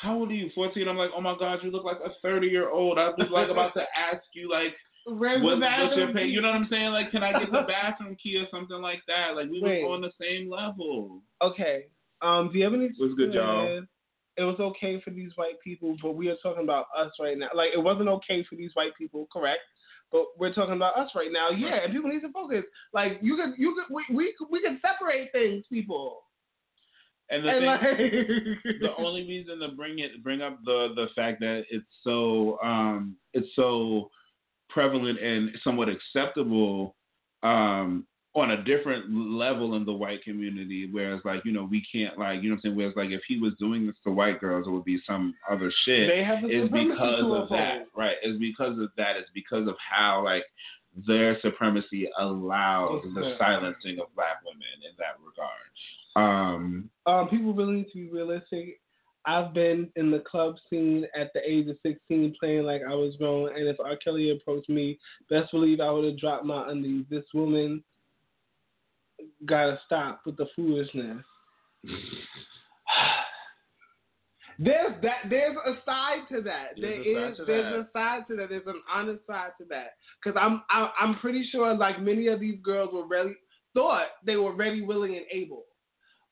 how old are you? fourteen? I'm like, oh my God, you look like a thirty year old. I was like about to ask you, like, what, what's your pay? You know what I'm saying? Like, can I get the bathroom key or something like that? Like, we were on the same level. Okay. Um, do you have any? What's good, y'all? It was okay for these white people, but we are talking about us right now. Like, it wasn't okay for these white people, correct? But we're talking about us right now. Yeah, and people need to focus. Like, you could, you could, we, we, we can separate things, people. And the and thing, like... the only reason to bring it, bring up the, the fact that it's so, um, it's so prevalent and somewhat acceptable, um, on a different level in the white community, whereas, like, you know, we can't, like, you know what I'm saying, whereas, like, if he was doing this to white girls, it would be some other shit. They have it's because of that, right? It's because of that. It's because of how, like, their supremacy allows okay. the silencing of black women in that regard. Um, um, people really need to be realistic. I've been in the club scene at the age of sixteen playing like I was grown, and if R. Kelly approached me, best believe I would have dropped my undies. This woman gotta stop with the foolishness. There's that. There's a side to that. There's there is. There's that. a side to that. There's an honest side to that. Cause I'm. I, I'm pretty sure like many of these girls were really thought they were ready, willing, and able.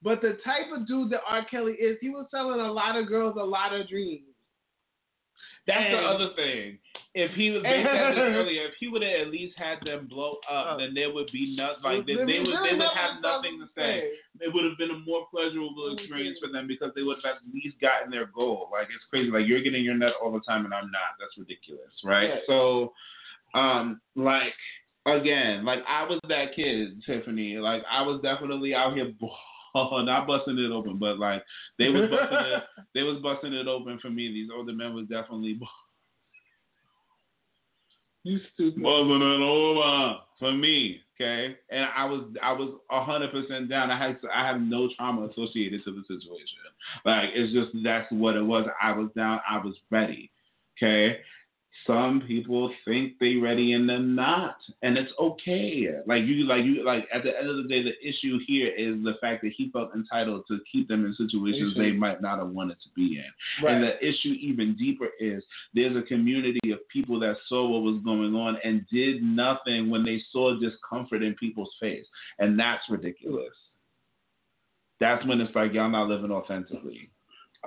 But the type of dude that R. Kelly is, he was selling a lot of girls a lot of dreams. That's and, the other thing. If he was based on this earlier, if he would have at least had them blow up, uh, then there would be nothing. Like they, they would, they would have nothing to say. It would have been a more pleasurable experience for them because they would have at least gotten their goal. Like it's crazy. Like you're getting your nut all the time, and I'm not. That's ridiculous, right? Yeah. So, um, like again, like I was that kid, Tiffany. Like I was definitely out here. Oh, not busting it open, but like they was busting it, they was busting it open for me. These older men was definitely you stupid busting it over for me, okay? And I was I was a hundred percent down. I had I have no trauma associated to the situation. Like it's just that's what it was. I was down. I was ready, okay? Some people think they ready and they're not, and it's okay. Like you, like you, like at the end of the day, the issue here is the fact that he felt entitled to keep them in situations they might not have wanted to be in. Right. And the issue even deeper is there's a community of people that saw what was going on and did nothing when they saw discomfort in people's face, and that's ridiculous. That's when it's like y'all not living authentically.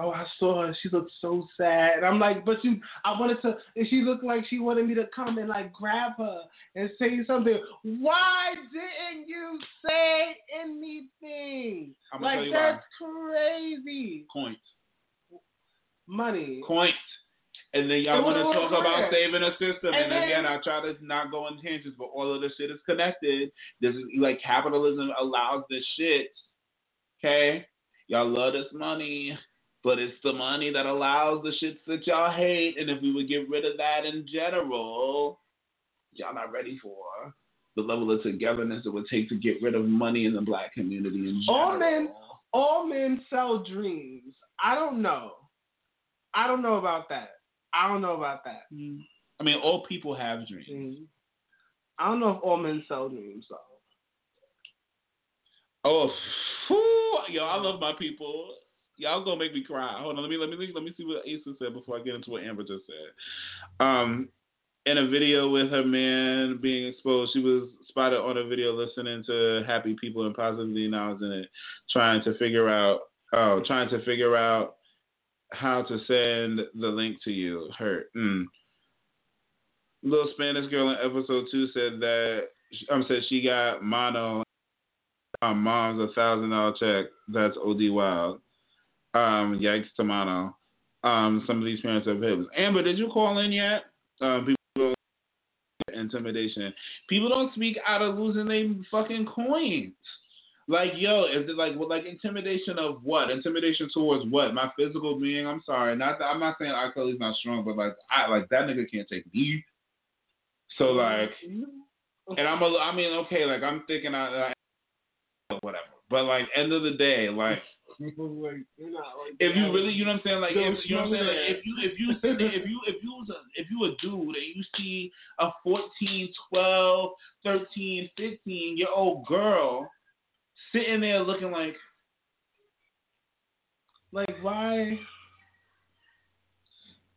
Oh, I saw her. She looked so sad. And I'm like, but you, I wanted to, and she looked like she wanted me to come and like grab her and say something. Why didn't you say anything? I'm like, that's why. Crazy. Coint. Money. Coint. And then y'all want to talk clear. about saving a system. And, and then, again, I try to not go on tangents, but all of this shit is connected. This is like capitalism allows this shit. Okay? Y'all love this money. But it's the money that allows the shits that y'all hate. And if we would get rid of that in general, y'all not ready for the level of togetherness it would take to get rid of money in the black community in general. All men, all men sell dreams. I don't know. I don't know about that. I don't know about that. I mean, all people have dreams. Mm-hmm. I don't know if all men sell dreams, though. Oh, whew. Yo, I love my people. Y'all gonna make me cry. Hold on, let me let me let me see what Asa said before I get into what Amber just said. Um, in a video with her man being exposed, she was spotted on a video listening to happy people and positively acknowledging it, trying to figure out, oh, trying to figure out how to send the link to you. Her mm. little Spanish girl in episode two said that um said she got mono. Our mom's a thousand dollar check. That's O D wild. Um, yikes, tomato. Um, some of these parents have hit. Amber, did you call in yet? Um, people don't intimidation. People don't speak out of losing their fucking coins. Like, yo, is it like, well, like intimidation of what? Intimidation towards what? My physical being. I'm sorry, not that, I'm not saying R. Kelly's not strong, but like, I like that nigga can't take me. So like, and I'm a, I mean, okay, like I'm thinking I, I whatever, but like end of the day, like. Like, like if you really, you know what I'm saying, like if, you know what I'm saying, like if you if you if you if you was a, if you a dude and you see a fourteen, twelve, thirteen, fifteen year old girl sitting there looking like, like why,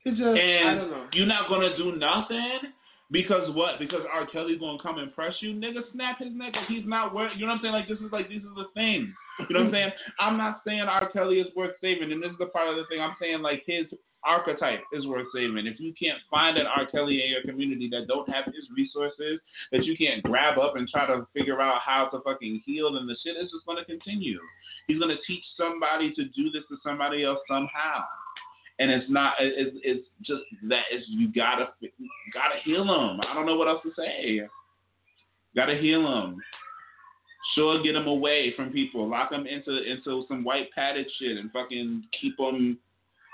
It's just, and I don't know. You're not gonna do nothing because what? Because R. Kelly's gonna come and press you, nigga. Snap his neck if he's not worth. You know what I'm saying? Like this is like these are the things. You know what I'm saying? I'm not saying R. Kelly is worth saving, and this is the part of the thing I'm saying. Like his archetype is worth saving. If you can't find an R. Kelly in your community that don't have his resources, that you can't grab up and try to figure out how to fucking heal, and the shit is just gonna continue. He's gonna teach somebody to do this to somebody else somehow. And it's not. It's, it's just that it's, you gotta gotta heal them. I don't know what else to say. Gotta heal them. Sure, get them away from people. Lock them into into some white padded shit and fucking keep them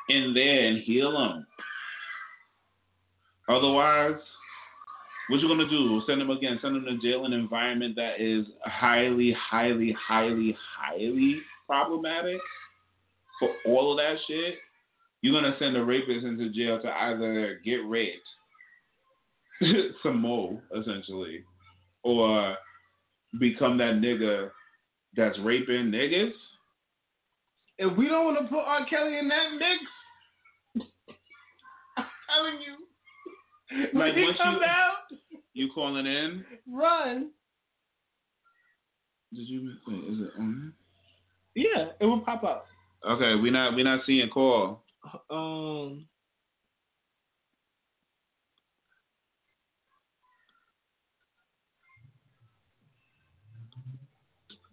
in there and heal them. Otherwise, what you gonna do? Send them again. Send them to jail in an environment that is highly, highly, highly, highly problematic for all of that shit. You're going to send a rapist into jail to either get raped, some more, essentially, or become that nigga that's raping niggas. If we don't want to put R. Kelly in that mix, I'm telling you, when like he comes you, out, you calling in? Run. Did you, wait, is it on? Yeah, it will pop up. Okay, we're not, we're not seeing call. Um,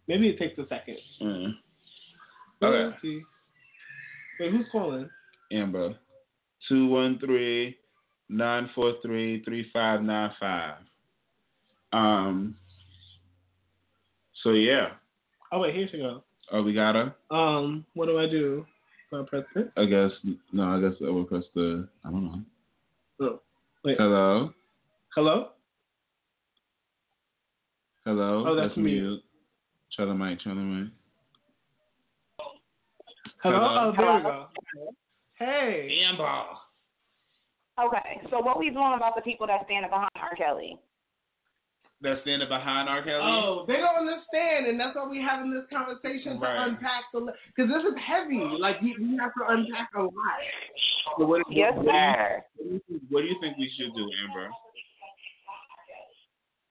maybe it takes a second. Mm-hmm. Okay. Let's see. Wait, who's calling? Amber. two one three, nine four three, three five nine five. Um, so yeah. Oh, wait, here she goes. Oh, we got her? Um, what do I do? I press it? I guess no. I guess I will press the. I don't know. Oh, wait. Hello. Hello. Hello. Oh, that's, that's mute. mute. Try the mic. Try the mic. Hello. Hello. Oh, there Hello. we go. Hey, Amber. Okay, so what we doing about the people that standing behind R. Kelly? That's standing behind R. Kelly? Oh, they don't understand, and that's why we're having this conversation right. to unpack the... Because this is heavy. Like, we have to unpack a lot. So what, yes, what, sir. What do, you think, what do you think we should do, Amber?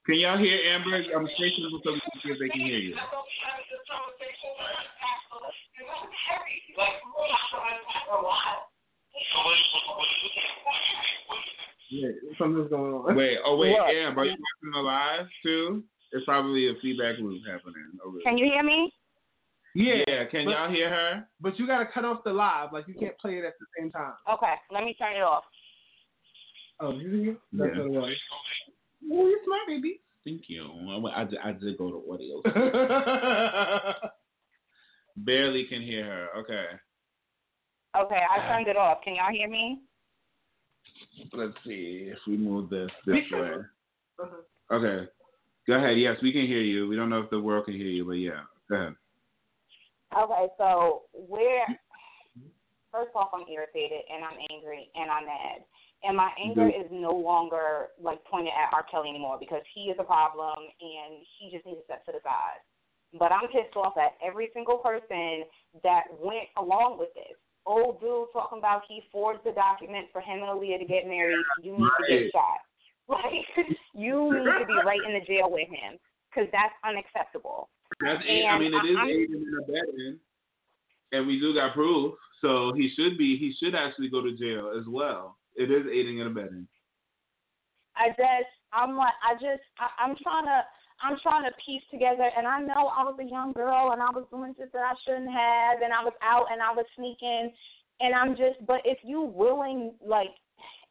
Can y'all hear Amber? I'm shaking them so we can see if they can hear you. Wait, something's going on. Wait, oh wait, what? Amber, are you watching the live too? It's probably a feedback loop happening. Over can you hear me? Yeah, yeah. Can but, y'all hear her? But you gotta cut off the live, like you can't play it at the same time. Okay, let me turn it off. Oh, you hear? That's yeah. Oh, you're smart, baby. Thank you. I, I, I did go to audio. Barely can hear her. Okay. Okay, I turned it off. Can y'all hear me? Let's see if we move this this way. Uh-huh. Okay. Go ahead. Yes, we can hear you. We don't know if the world can hear you, but yeah. Go ahead. Okay, so we're... First off, I'm irritated, and I'm angry, and I'm mad. And my anger the, is no longer, like, pointed at R. Kelly anymore because he is a problem, and he just needs to step to the side. But I'm pissed off at every single person that went along with this. Old dude talking about he forged the document for him and Aaliyah to get married. You need right. to get shot. Like you need to be right in the jail with him because that's unacceptable. That's and I mean, it is aiding and abetting, and we do got proof, so he should be. He should actually go to jail as well. It is aiding and abetting. I just, I'm like, I just, I, I'm trying to. I'm trying to piece together, and I know I was a young girl, and I was doing shit that I shouldn't have, and I was out, and I was sneaking, and I'm just, but if you willing, like,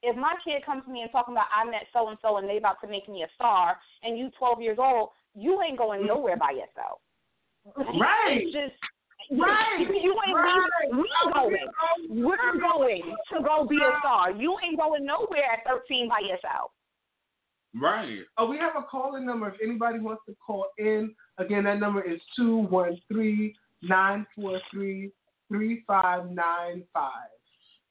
if my kid comes to me and talking about I met so-and-so, and they about to make me a star, and you twelve years old, you ain't going nowhere by yourself. Right. It's just, right. You, you ain't right. leaving. We're going. We're going to go be a star. You ain't going nowhere at thirteen by yourself. Right. Oh, we have a call-in number. If anybody wants to call in, again, that number is two one three, nine four three, three five nine five.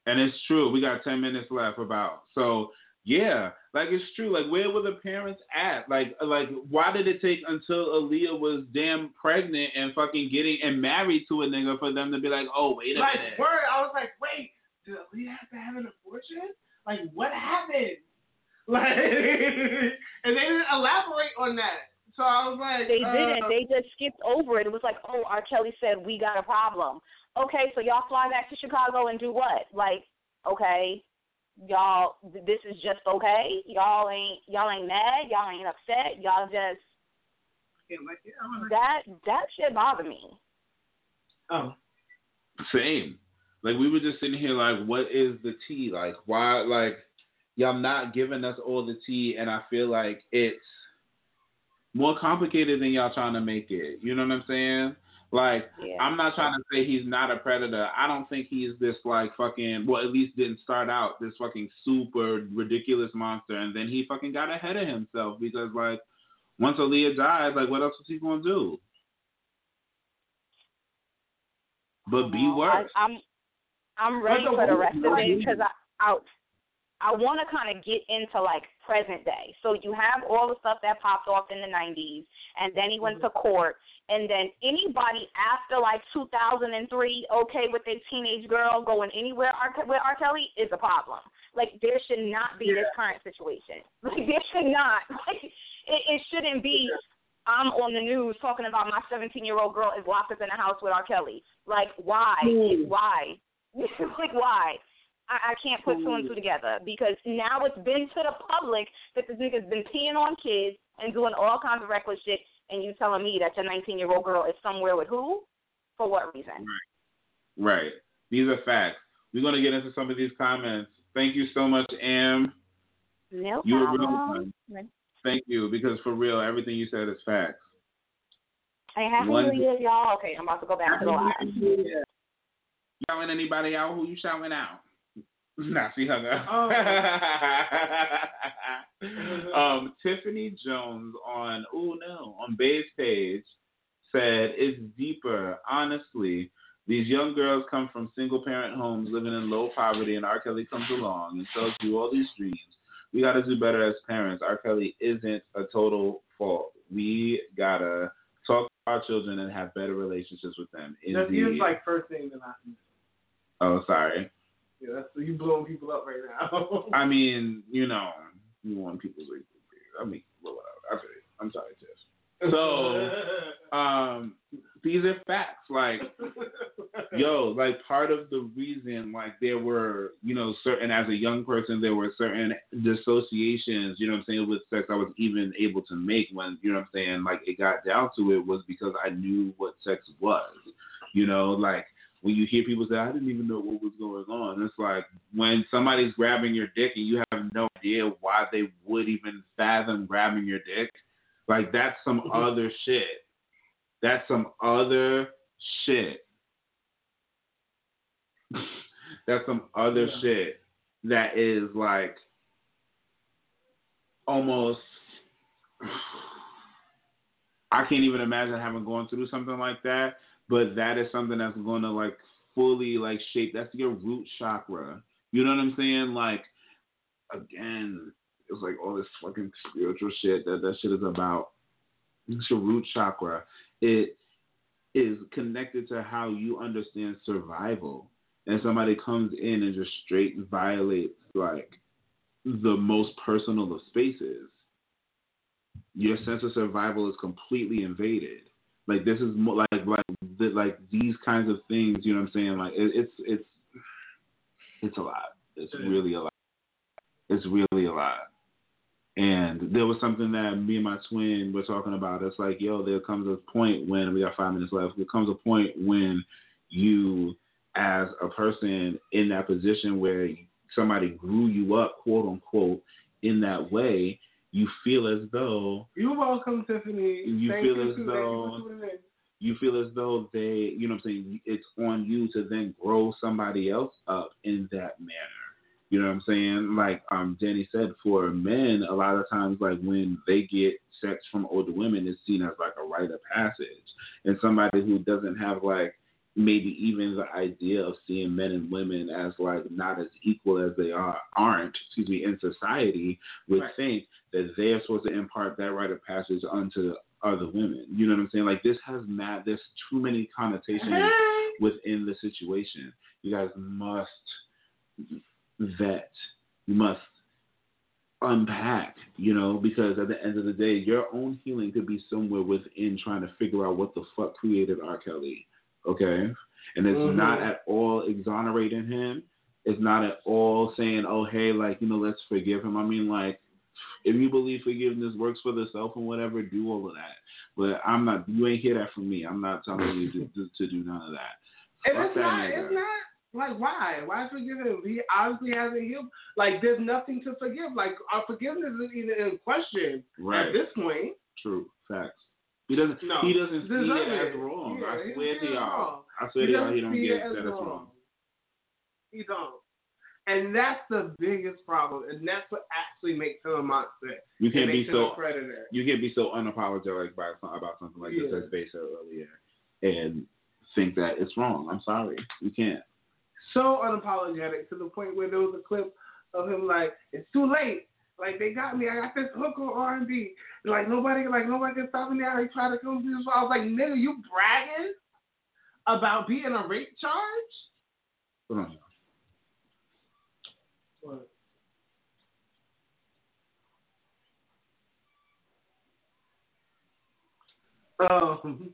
And it's true. We got ten minutes left about. So, yeah, like it's true. Like, where were the parents at? Like, like why did it take until Aaliyah was damn pregnant and fucking getting and married to a nigga for them to be like, oh, wait a like, minute. Word. I was like, wait, did Aaliyah have to have an abortion? sandwiches? Like, what happened? Like, and they didn't elaborate on that. So I was like, they didn't. Uh, they just skipped over it. It was like, oh, R. Kelly said we got a problem. Okay, so y'all fly back to Chicago and do what? Like, okay, y'all, this is just okay. Y'all ain't, y'all ain't mad. Y'all ain't upset. Y'all just yeah, like, yeah, like, that that shit bothered me. Oh, same. Like, we were just sitting here like, what is the tea? Like, why? Like, y'all not giving us all the tea, and I feel like it's more complicated than y'all trying to make it. You know what I'm saying? Like, yeah. I'm not trying to say he's not a predator. I don't think he's this, like, fucking, well, at least didn't start out this fucking super ridiculous monster, and then he fucking got ahead of himself because, like, once Aaliyah dies, like, what else is he going to do? But be oh, worse. I, I'm I'm ready for the rest of it because I I, I want to kind of get into, like, present day. So you have all the stuff that popped off in the nineties, and then he went to court, and then anybody after, like, two thousand three, okay with their teenage girl going anywhere with R. Kelly is a problem. Like, there should not be yeah. this current situation. Like, there should not. Like, it, it shouldn't be. I'm on the news talking about my seventeen-year-old girl is locked up in the house with R. Kelly. Like, why? Mm. Why? Like, why? I, I can't put mm. two and two together because now it's been to the public that this nigga's been peeing on kids and doing all kinds of reckless shit, and you telling me that your nineteen-year-old girl is somewhere with who? For what reason? Right. Right. These are facts. We're going to get into some of these comments. Thank you so much, Am. No you problem. Were really Thank you, because for real, everything you said is facts. Hey, happy New Year, y'all. Okay, I'm about to go back to the live. Yeah. Shouting anybody out? Who you shouting out? Nah, she hung up. Oh. um, Tiffany Jones on, oh no, on Babe's page said, it's deeper, honestly. These young girls come from single-parent homes living in low poverty, and R. Kelly comes along and sells you all these dreams. We got to do better as parents. R. Kelly isn't a total fault. We got to talk to our children and have better relationships with them. Indeed. That seems like first thing that I do. Oh, sorry. Yeah, that's, you blowing people up right now. I mean, you know, you want people's like, I mean, well, whatever. I'm sorry, Tiff. So, um, these are facts. Like, yo, like part of the reason, like there were, you know, certain as a young person, there were certain dissociations, you know what I'm saying, with sex I was even able to make when, you know what I'm saying, like it got down to it was because I knew what sex was, you know, like when you hear people say, I didn't even know what was going on. It's like when somebody's grabbing your dick and you have no idea why they would even fathom grabbing your dick. Like, that's some mm-hmm. other shit. That's some other shit. That's some other yeah. shit that is, like, almost... I can't even imagine having gone through something like that, but that is something that's going to, like, fully, like, shape... That's your root chakra. You know what I'm saying? Like, again... It's like all this fucking spiritual shit that that shit is about. It's your root chakra. It is connected to how you understand survival. And somebody comes in and just straight violates like the most personal of spaces. Your sense of survival is completely invaded. Like this is more like like the, like these kinds of things. You know what I'm saying? Like it, it's it's it's a lot. It's really a lot. It's really a lot. And there was something that me and my twin were talking about. It's like, yo, there comes a point when we got five minutes left. There comes a point when you, as a person in that position where somebody grew you up, quote unquote, in that way, you feel as though you're welcome, Tiffany. You Thank feel you as too. though you feel as though they, you know, what I'm saying, it's on you to then grow somebody else up in that manner. You know what I'm saying? Like um, Danny said, for men, a lot of times, like when they get sex from older women, it's seen as like a rite of passage. And somebody who doesn't have like maybe even the idea of seeing men and women as like not as equal as they are, aren't, excuse me, in society would right. think that they're supposed to impart that rite of passage unto other women. You know what I'm saying? Like this has mad, there's too many connotations within the situation. You guys must... that you must unpack, you know, because at the end of the day, your own healing could be somewhere within trying to figure out what the fuck created R. Kelly, okay? And it's mm-hmm. not at all exonerating him. It's not at all saying, oh, hey, like, you know, let's forgive him. I mean, like, if you believe forgiveness works for the self and whatever, do all of that. But I'm not, you ain't hear that from me. I'm not telling you to, to, to do none of that. And Fuck it's that not, nigga. it's not. Like, why? Why forgive him? He obviously hasn't healed. Like, there's nothing to forgive. Like, our forgiveness isn't even in question right. at this point. True. Facts. He doesn't no. He doesn't see it as wrong. Yeah, I swear to y'all. I swear to y'all, he don't get it that as wrong. wrong. He don't. And that's the biggest problem. And that's what actually makes him a monster. You can't be so a predator. You can't be so unapologetic about, about something like yeah. this, as Bay said earlier, and think that it's wrong. I'm sorry. You can't. So unapologetic to the point where there was a clip of him like, it's too late. Like, they got me. I got this hook on R and B. Like, nobody, like, nobody can stop me now. He tried to come to this. I was like, nigga, you bragging about being a rape charge? Hold on. What? Um...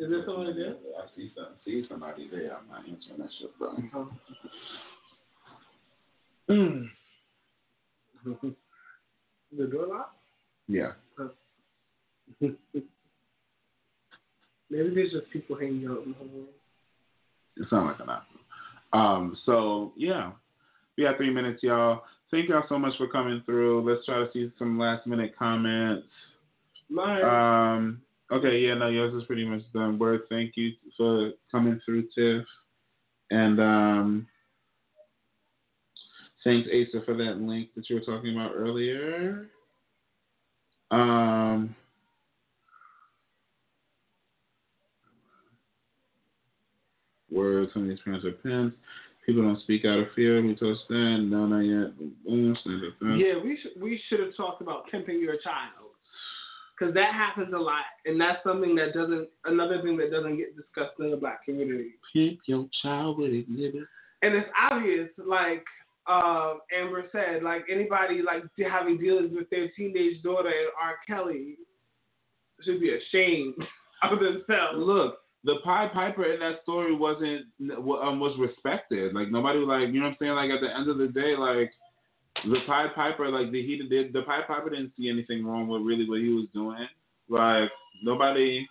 Is there someone there? I see, some, see somebody there. I'm not answering that shit, bro. Oh. Mm. The door locked? Yeah. Oh. Maybe there's just people hanging out in the hallway. It sounds like an option. Um. So, yeah. We got three minutes, y'all. Thank y'all so much for coming through. Let's try to see some last-minute comments. Bye. Um... Okay, yeah, no, yours is pretty much done. Word, thank you for coming through, Tiff. And um, thanks, Asa, for that link that you were talking about earlier. Um, word, some of these parents are pins. People don't speak out of fear. We toast them. No, not yet. Yeah, we, sh- we should have talked about pimping your child. Because that happens a lot, and that's something that doesn't, another thing that doesn't get discussed in the black community. Pimp your child with it, nigga. And it's obvious, like uh, Amber said, like anybody like having dealings with their teenage daughter and R. Kelly should be ashamed of themselves. Look, the Pied Piper in that story wasn't, um, was respected. Like nobody, like, you know what I'm saying? Like at the end of the day, like, The Pied Piper, like the he did, the Pied Piper didn't see anything wrong with really what he was doing. Like nobody,